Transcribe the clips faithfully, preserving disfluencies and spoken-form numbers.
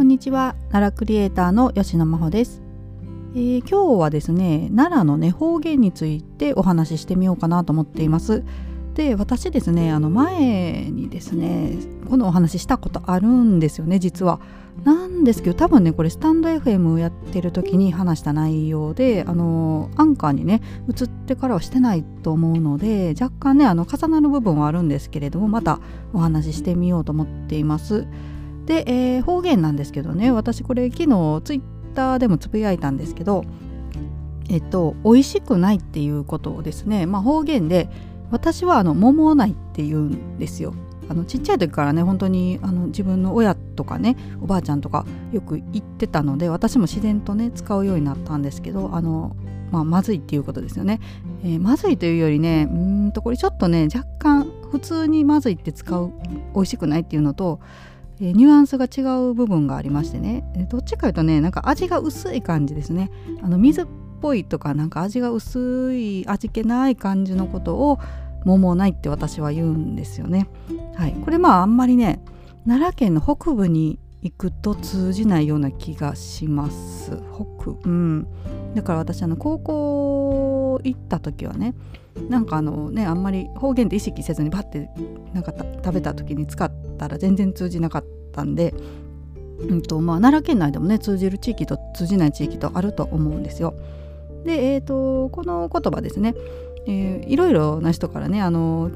こんにちは、奈良クリエイターの吉野真帆です。えー、今日はですね、奈良のね方言についてお話ししてみようかなと思っています。で、私ですね、あの前にですねこのお話ししたことあるんですよね、実は。なんですけど、多分ねこれスタンド エフエム をやってる時に話した内容で、あのアンカーにね移ってからはしてないと思うので、若干ねあの重なる部分はあるんですけれども、またお話ししてみようと思っています。で、えー、方言なんですけどね、私これ昨日ツイッターでもつぶやいたんですけど、えっと美味しくないっていうことをですね、まあ、方言で私はあの桃ないって言うんですよ。あのちっちゃい時からね本当にあの自分の親とかねおばあちゃんとかよく言ってたので、私も自然とね使うようになったんですけど、あの、まあ、まずいっていうことですよね。えー、まずいというよりね、うーんとこれちょっとね若干普通にまずいって使う、美味しくないっていうのとニュアンスが違う部分がありましてね、どっちかいうとねなんか味が薄い感じですね。あの水っぽいとかなんか味が薄い、味気ない感じのことを桃ないって私は言うんですよね。はい、これまああんまりね奈良県の北部に行くと通じないような気がします。北、うん、だから私あの高校行った時はねなんかあのねあんまり方言って意識せずにバッてなんか食べた時に使ったら全然通じなかったんで、うんとまあ、奈良県内でもね通じる地域と通じない地域とあると思うんですよ。で、えーと、この言葉ですね、えー、いろいろな人からねあの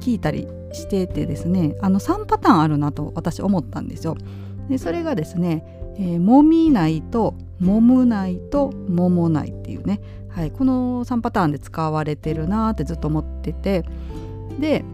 聞いたりしててですね、あのさんパターンあるなと私思ったんですよ。でそれがですね、えー、もみないともむないとももないっていうね、はい、このさんパターンで使われてるなってずっと思ってて、で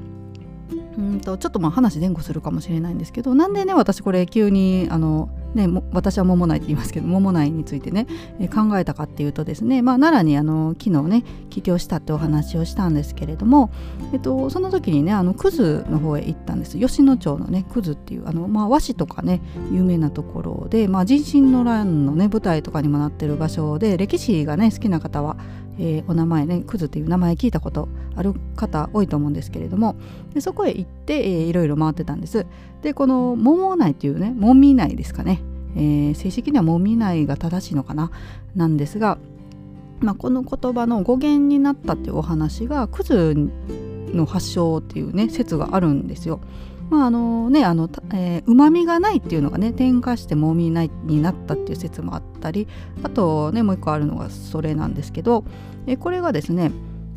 うんとちょっとまあ話前後するかもしれないんですけど、なんでね私これ急にあの、ね、も私はももないって言いますけどももないについてね、えー、考えたかっていうとですね、まあ、奈良にあの昨日ね帰郷したってお話をしたんですけれども、えっと、その時にねあのクズの方へ行ったんです。吉野町のねクズっていうあの、まあ、和紙とかね有名なところで、まあ、人心の乱のね舞台とかにもなってる場所で、歴史がね好きな方はえー、お名前ねクズっていう名前聞いたことある方多いと思うんですけれども、でそこへ行って、えー、いろいろ回ってたんです。でこの桃ないっていうねもみないですかね、えー、正式にはもみないが正しいのかななんですが、まあ、この言葉の語源になったっていうお話がクズの発祥っていうね説があるんですよ。まああのねあのえー、旨味がないっていうのがね転化してもみないになったっていう説もあったり、あとねもう一個あるのがそれなんですけど、えこれがですね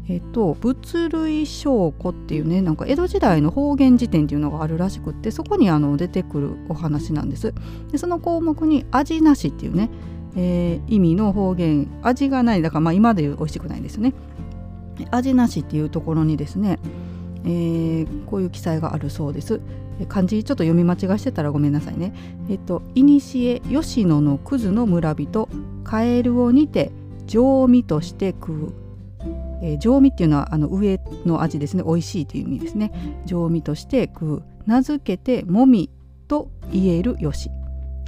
えっと物類証拠っていうねなんか江戸時代の方言辞典っていうのがあるらしくって、そこにあの出てくるお話なんです。でその項目に味なしっていうね、えー、意味の方言、味がないだからまあ今で言う美味しくないですよね。味なしっていうところにですねえー、こういう記載があるそうです。漢字ちょっと読み間違いしてたらごめんなさいね。えっといにしえ吉野のクズの村人カエルを煮て上味として食う、えー、上味っていうのはあの上の味ですね、美味しいという意味ですね。上味として食う、名付けてもみと言えるよし。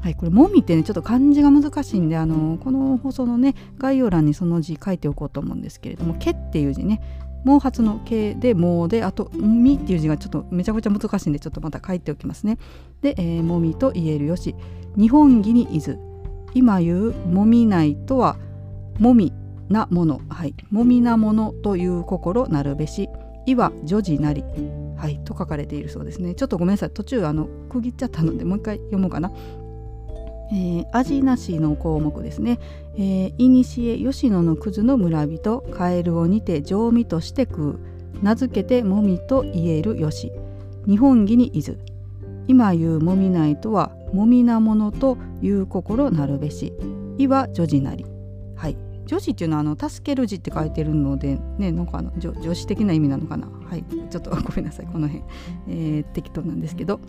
はい、これもみってねちょっと漢字が難しいんで、あのこの放送のね概要欄にその字書いておこうと思うんですけれども、けっていう字ね毛髪の毛で毛で、あとみっていう字がちょっとめちゃくちゃ難しいんでちょっとまた書いておきますね。で、えー、もみと言えるよし、日本義にいず、今言うもみないとはもみなもの、はい、もみなものという心なるべし、いは女児なり、はい、と書かれているそうですね。ちょっとごめんなさい、途中あの区切っちゃったのでもう一回読もうかな。えー、味なしの項目ですね。いにしえ吉野のクズの村人カエルを煮て上味として食う、名付けてもみと言えるよし、日本義にいず、今言うもみないとはもみなものという心なるべし、いは女児なり、はい、女子っていうのはあの助ける字って書いてるのでね、なんかあの 女, 女子的な意味なのかな、はい、ちょっとごめんなさいこの辺、えー、適当なんですけど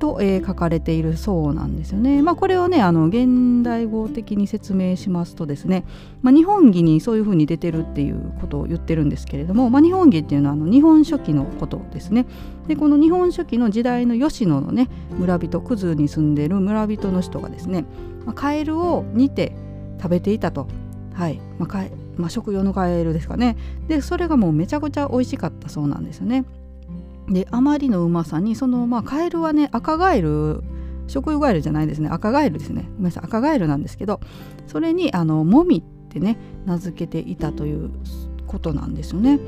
と、えー、書かれているそうなんですよね。まあ、これをねあの現代語的に説明しますとですね、まあ、日本義にそういう風に出てるっていうことを言ってるんですけれども、まあ、日本義っていうのはあの日本書紀のことですね。でこの日本書紀の時代の吉野のね村人、クズに住んでる村人の人がですね、まあ、カエルを煮て食べていたと、はい、まあかえまあ、食用のカエルですかね。でそれがもうめちゃくちゃ美味しかったそうなんですよね。であまりのうまさにその、まあ、カエルはね赤ガエル食用ガエルじゃないですね、赤ガエルですね、ごめんなさい、赤ガエルなんですけど、それにあのモミってね名付けていたということなんですよね。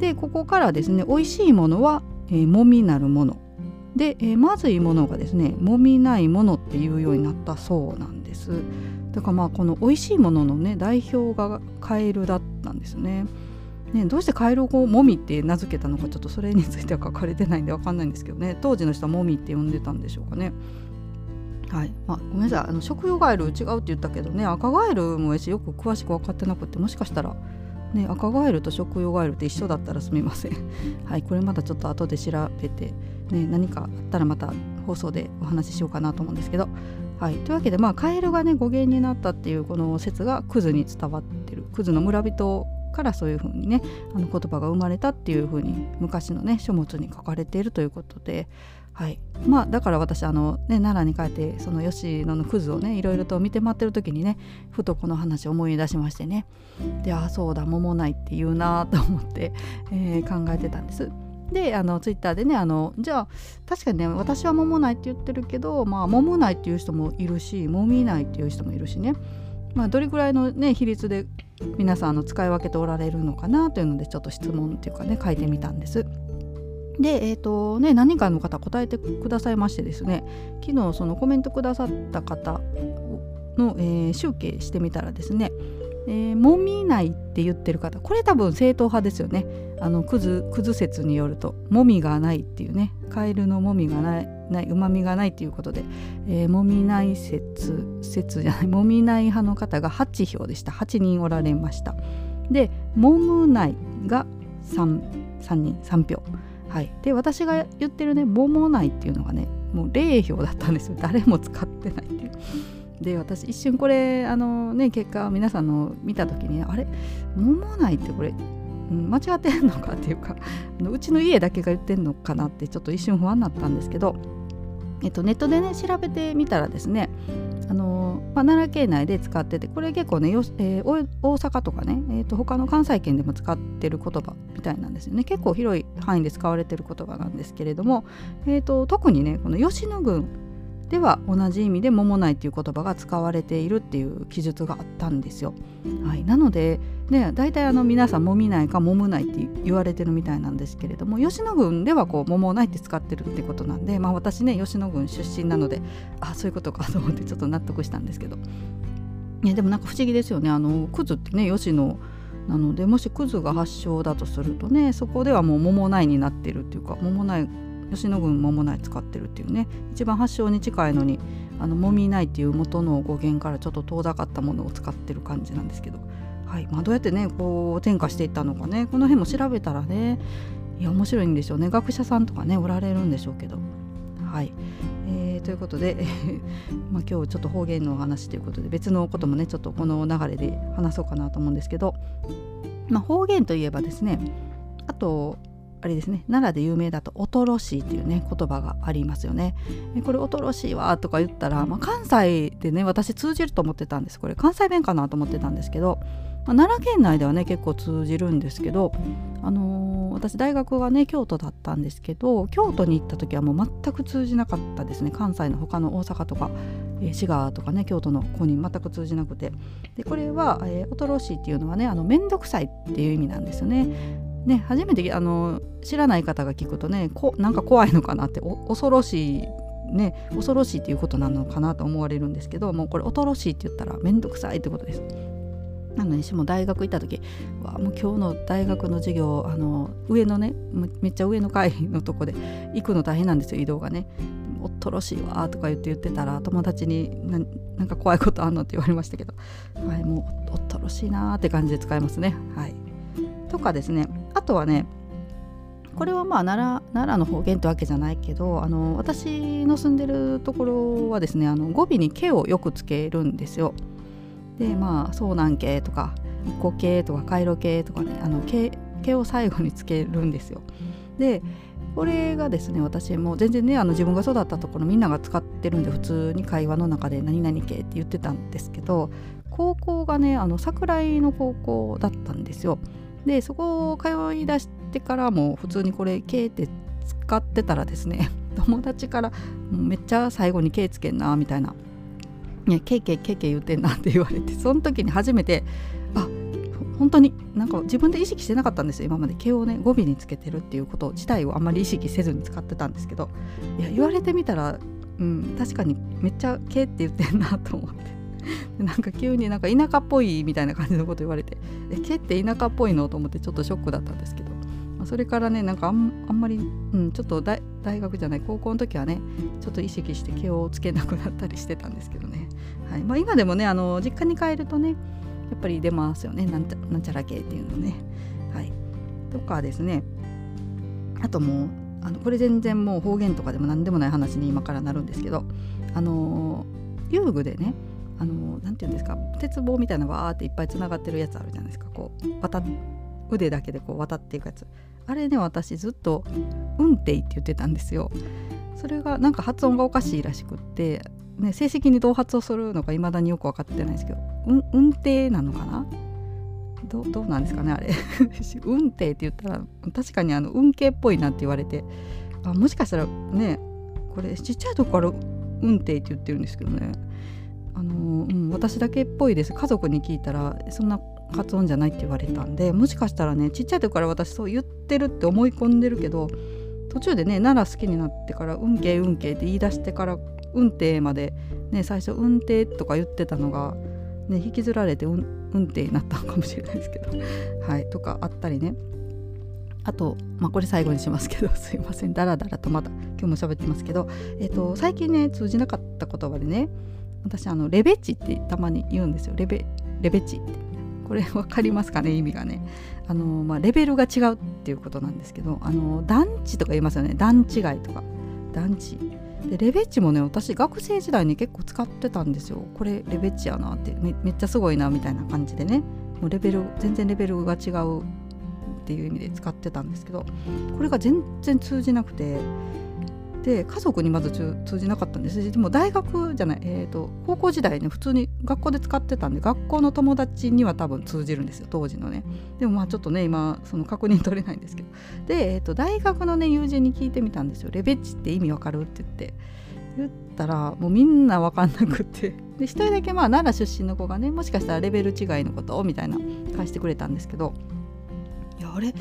でここからですね、美味しいものは、えー、もみなるもので、えー、まずいものがですねもみないものっていうようになったそうなんです。だからまあこの美味しいもののね代表がカエルだったんですよね。ね、どうしてカエルをモミって名付けたのか、ちょっとそれについては書かれてないんで分かんないんですけどね、当時の人はモミって呼んでたんでしょうかね。はい、まあ、ごめんなさい、あの食用ガエル違うって言ったけどね、赤ガエルもやしよく詳しく分かってなくて、もしかしたら、ね、赤ガエルと食用ガエルって一緒だったらすみませんはい、これまたちょっと後で調べて、ね、何かあったらまた放送でお話ししようかなと思うんですけど、はい、というわけで、まあ、カエルがね語源になったっていうこの説がクズに伝わってる、クズの村人からそういう風にねあの言葉が生まれたっていう風に昔のね書物に書かれているということで、はい、まあだから私あの、ね、奈良に帰ってその吉野のクズをねいろいろと見て回ってる時にねふとこの話を思い出しましてね、であそうだ桃ないって言うなと思って、えー、考えてたんです。であのツイッターでねあのじゃあ確かにね私は桃ないって言ってるけど、まあ桃ないっていう人もいるしもみないっていう人もいるしね、まあ、どれくらいの、ね、比率で皆さんの使い分けておられるのかなというのでちょっと質問っていうかね書いてみたんです。で、えーとね、何人かの方答えてくださいましてですね、昨日そのコメントくださった方の、えー、集計してみたらですね、えー、もみないって言ってる方、これ多分正統派ですよね。あのクズ、クズ説によるともみがないっていうね、カエルのもみがないない旨味がないということで、えー、もみない説説じゃないもみない派の方がはちひょうでした。はちにんおられました。でもむないが さんにんさんひょう、はい、で私が言ってるねももないっていうのがねもうゼロひょうだったんですよ。誰も使ってないっていう。で私一瞬これあのね結果皆さんの見た時にあれももないってこれ間違ってんのかっていうかうちの家だけが言ってんのかなってちょっと一瞬不安になったんですけど、えっと、ネットでね調べてみたらですね、あの、まあ、奈良県内で使っててこれ結構ねよ、えー、大阪とかね、えー、と他の関西圏でも使ってる言葉みたいなんですよね。結構広い範囲で使われてる言葉なんですけれども、えー、と特にねこの吉野郡では同じ意味で桃ないという言葉が使われているっていう記述があったんですよ、はい、なので、ね、だいたいあの皆さんもみないかもむないって言われてるみたいなんですけれども、吉野郡ではこうももないって使ってるってことなんで、まあ、私ね吉野郡出身なのであそういうことかと思ってちょっと納得したんですけど、ね、でもなんか不思議ですよね。あのクズってね吉野なのでもしクズが発祥だとするとねそこではもう桃ないになってるっていうか桃ない吉野郡ももない使ってるっていうね一番発祥に近いのにあのもみないっていう元の語源からちょっと遠ざかったものを使ってる感じなんですけど、はいまあ、どうやってねこう転化していったのかねこの辺も調べたらねいや面白いんでしょうね。学者さんとかねおられるんでしょうけど、はい、えー、ということでまあ今日ちょっと方言の話ということで別のこともねちょっとこの流れで話そうかなと思うんですけど、まあ、方言といえばですねあとあれですね、奈良で有名だとおとろしいっていうね言葉がありますよね。これおとろしいわとか言ったら、まあ、関西でね私通じると思ってたんです。これ関西弁かなと思ってたんですけど、まあ、奈良県内ではね結構通じるんですけど、あのー、私大学がね京都だったんですけど京都に行った時はもう全く通じなかったですね。関西の他の大阪とか、えー、滋賀とかね京都の子に全く通じなくて、でこれは、えー、おとろしいっていうのはねあのめんどくさいっていう意味なんですよね。ね、初めてあの知らない方が聞くとねこなんか怖いのかなってお恐ろしいね恐ろしいっていうことなのかなと思われるんですけど、もうこれおとろしいって言ったらめんどくさいってことです。なので私も大学行った時わもう今日の大学の授業あの上のねめっちゃ上の階のとこで行くの大変なんですよ移動がね。おとろしいわとか言って言ってたら友達に な, なんか怖いことあんのって言われましたけど、はい、もうおとろしいなって感じで使いますね。はいとかですね、あとはねこれはまあ奈良、奈良の方言ってわけじゃないけどあの私の住んでるところはですねあの語尾にけをよくつけるんですよ。でまあそうなんけとかこけとかかいろけとかねあのけけを最後につけるんですよ。でこれがですね私も全然ねあの自分が育ったところみんなが使ってるんで普通に会話の中で何々けって言ってたんですけど、高校がねあの桜井の高校だったんですよ。でそこを通い出してからも普通にこれ「け」って使ってたらですね友達からめっちゃ最後にケイつけんなみたいな、ね、ケイケイケイケイ言ってんなって言われて、その時に初めてあ本当になんか自分で意識してなかったんですよ。今まで毛をね語尾につけてるっていうこと自体をあんまり意識せずに使ってたんですけど、いや言われてみたら、うん、確かにめっちゃ毛って言ってんなと思ってでなんか急になんか田舎っぽいみたいな感じのこと言われて、え毛って田舎っぽいのと思ってちょっとショックだったんですけど、まあ、それからねなんかあ ん, あんまり、うん、ちょっと 大, 大学じゃない高校の時はねちょっと意識して毛をつけなくなったりしてたんですけどね、はいまあ、今でもねあの実家に帰るとねやっぱり出ますよね、なんちゃ、なんちゃら系っていうのね、はい、とかですね。あともうあのこれ全然もう方言とかでも何でもない話に今からなるんですけど、あのー、遊具でね、あのー、なんていうんですか鉄棒みたいなわーっていっぱいつながってるやつあるじゃないですか、こう渡腕だけでこう渡っていくやつ、あれね私ずっとうんていって言ってたんですよ。それがなんか発音がおかしいらしくってね、正式にどう発をするのか未だによく分かってないですけど、うん、運転なのかな ど, どうなんですかねあれ運転って言ったら確かにあの運慶っぽいなって言われて、あもしかしたらねこれちっちゃいとこから運転って言ってるんですけどね、あの、うん、私だけっぽいです。家族に聞いたらそんな発音じゃないって言われたんで、もしかしたらねちっちゃいとこから私そう言ってるって思い込んでるけど、途中でね奈良好きになってから運慶運慶って言い出してから運転まで、ね、最初運転とか言ってたのが、ね、引きずられて運転になったのかもしれないですけどはいとかあったりね。あと、まあ、これ最後にしますけどすいませんだらだらとまた今日も喋ってますけど、えーと、最近ね通じなかった言葉でね、私あのレベチってたまに言うんですよ。レベ、レベチってこれ分かりますかね、意味がねあの、まあ、レベルが違うっていうことなんですけど、あの段違とか言いますよね、段違いとか段違で、レベチもね私学生時代に結構使ってたんですよ。これレベチやなって め, めっちゃすごいなみたいな感じでね、もうレベル全然レベルが違うっていう意味で使ってたんですけど、これが全然通じなくて、で家族にまず通じなかったんです。でも大学じゃない、えー、と高校時代ね普通に学校で使ってたんで、学校の友達には多分通じるんですよ当時のね。でもまあちょっとね今その確認取れないんですけど、で、えー、と大学のね友人に聞いてみたんですよ。レベチって意味わかるって言って言ったらもうみんなわかんなくて、で一人だけまあ奈良出身の子がねもしかしたらレベル違いのことをみたいな返してくれたんですけど、いやあれ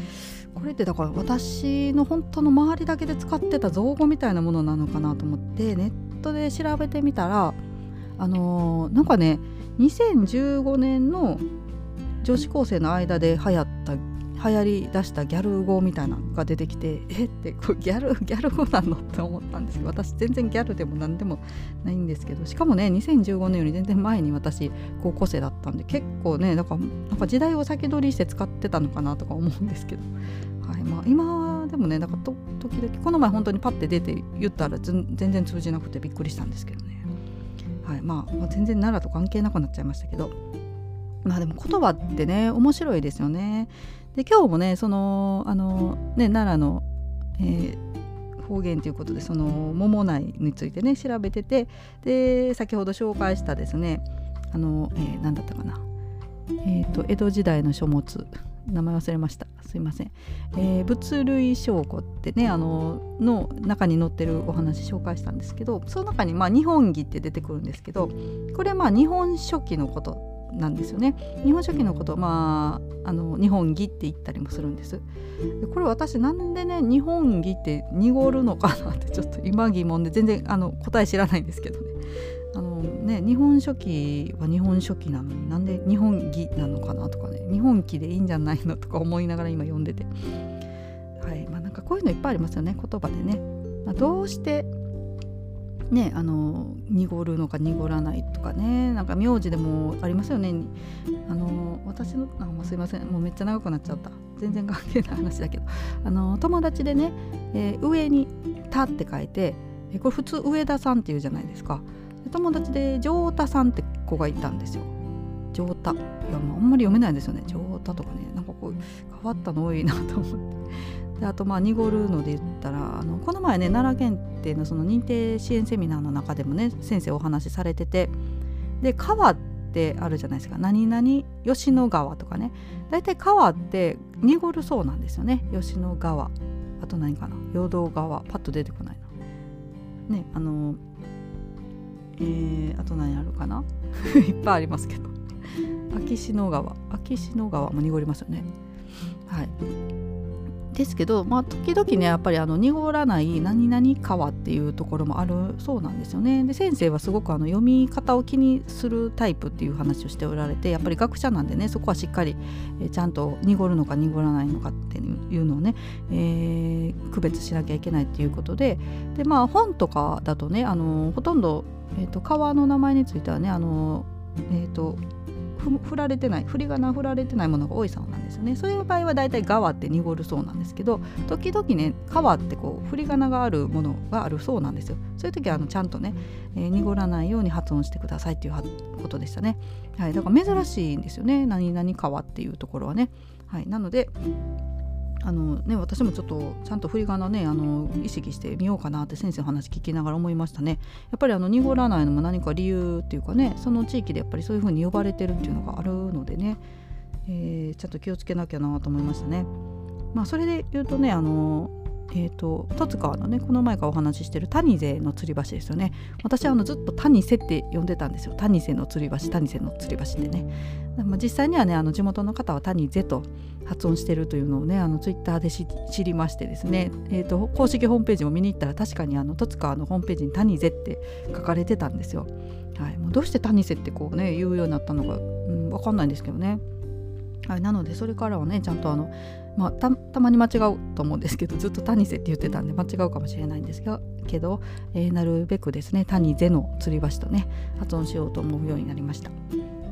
これってだから私の本当の周りだけで使ってた造語みたいなものなのかなと思ってネットで調べてみたら、あのー、なんかねにせんじゅうごねんの女子高生の間で流行った流行り出したギャル語みたいなのが出てきて、えってこれギャルギャル語なのって思ったんですけど、私全然ギャルでも何でもないんですけど、しかもねにせんじゅうごねんより全然前に私高校生だったんで、結構ねなんか、なんか時代を先取りして使ってたのかなとか思うんですけど、はいまあ、今でもねなんかと時々この前本当にパッて出て言ったら全然通じなくてびっくりしたんですけどね、はいまあ、まあ全然奈良と関係なくなっちゃいましたけど、まあでも言葉ってね面白いですよね。で今日もねそのあのね奈良の、えー、方言ということでその桃内についてね調べてて、で先ほど紹介したですねあの、えー、何だったかな、えーと江戸時代の書物名前忘れましたすいません、えー、物類証拠ってねあのの中に載ってるお話紹介したんですけど、その中にまあ日本記って出てくるんですけど、これまあ日本書紀のことなんですよね。日本書紀のことを、まあ、あの日本紀って言ったりもするんです。でこれ私なんでね日本紀って濁るのかなってちょっと今疑問で全然あの答え知らないんですけどね。あのね日本書紀は日本書紀なのになんで日本紀なのかなとかね、日本紀でいいんじゃないのとか思いながら今読んでて、はいまあ、なんかこういうのいっぱいありますよね言葉でね、まあ、どうしてね、あの濁るのか濁らないとかね、なんか名字でもありますよね。あの私のあすいませんもうめっちゃ長くなっちゃった、全然関係ない話だけど、あの友達でね、えー、上に田って書いて、えー、これ普通上田さんっていうじゃないですか。友達で上田さんって子がいたんですよ。上田いやもうあんまり読めないですよね、上田とかね、なんかこう変わったの多いなと思って、であとまあ濁るので言ったらあのこの前ね奈良県ってのその認定支援セミナーの中でもね先生お話しされてて、で川ってあるじゃないですか、何々吉野川とかね、だいたい川って濁るそうなんですよね。吉野川あと何かな淀川パッと出てこないな、ね、あの、えー、あと何あるかな。いっぱいありますけど、秋篠川秋篠川も濁りますよね。はいですけど、まあ、時々ねやっぱりあの濁らない何々川っていうところもあるそうなんですよね。で先生はすごくあの読み方を気にするタイプっていう話をしておられて、やっぱり学者なんでね、そこはしっかり、えー、ちゃんと濁るのか濁らないのかっていうのをね、えー、区別しなきゃいけないっていうことで、で、まあ、本とかだとねあのほとんど、えー、と川の名前についてはねあの、えーと振られてない振り仮名振られてないものが多いそうなんですよね。そういう場合はだいたい川って濁るそうなんですけど、時々ね川ってこう振り仮名があるものがあるそうなんですよ。そういう時はあのちゃんとね、えー、濁らないように発音してくださいっていうことでしたね。はい、だから珍しいんですよね、何々川っていうところはね。はい、なのであのね、私もちょっとちゃんと振り仮名ねあの意識してみようかなって先生の話聞きながら思いましたね。やっぱりあの濁らないのも何か理由っていうかね、その地域でやっぱりそういう風に呼ばれてるっていうのがあるのでね、えー、ちょっと気をつけなきゃなと思いましたね。まあ、それで言うとねあのえーと十津川のねこの前からお話ししてる谷瀬の吊り橋ですよね。私はあのずっと谷瀬って呼んでたんですよ。谷瀬の吊り橋谷瀬の吊り橋ってね、まあ、実際にはねあの地元の方は谷瀬と発音してるというのをねあのツイッターで知りましてですね、えーと公式ホームページを見に行ったら確かにあの十津川のホームページに谷瀬って書かれてたんですよ。はい、もうどうして谷瀬ってこうね言うようになったのか、うん、分かんないんですけどね。はい、なのでそれからはねちゃんとあの、まあ、た, たまに間違うと思うんですけど、ずっと谷瀬って言ってたんで間違うかもしれないんですがけど、えー、なるべくですね谷瀬の吊り橋とね発音しようと思うようになりました。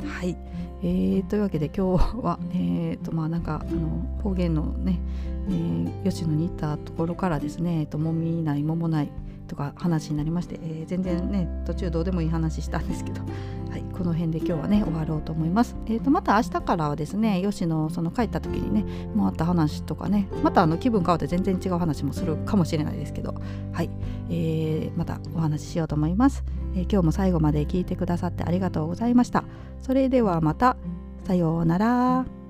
はい、えー、というわけで今日は、えーとまあ、なんかあの方言のね、えー、吉野に行ったところからですね、えー、ともみないももないとか話になりまして、えー、全然ね途中どうでもいい話したんですけど、はい、この辺で今日はね終わろうと思います。えー、とまた明日からはですね吉野その帰った時にねもうあった話とかね、またあの気分変わって全然違う話もするかもしれないですけど、はい、えー、またお話ししようと思います。えー、今日も最後まで聞いてくださってありがとうございました。それではまた、さようなら。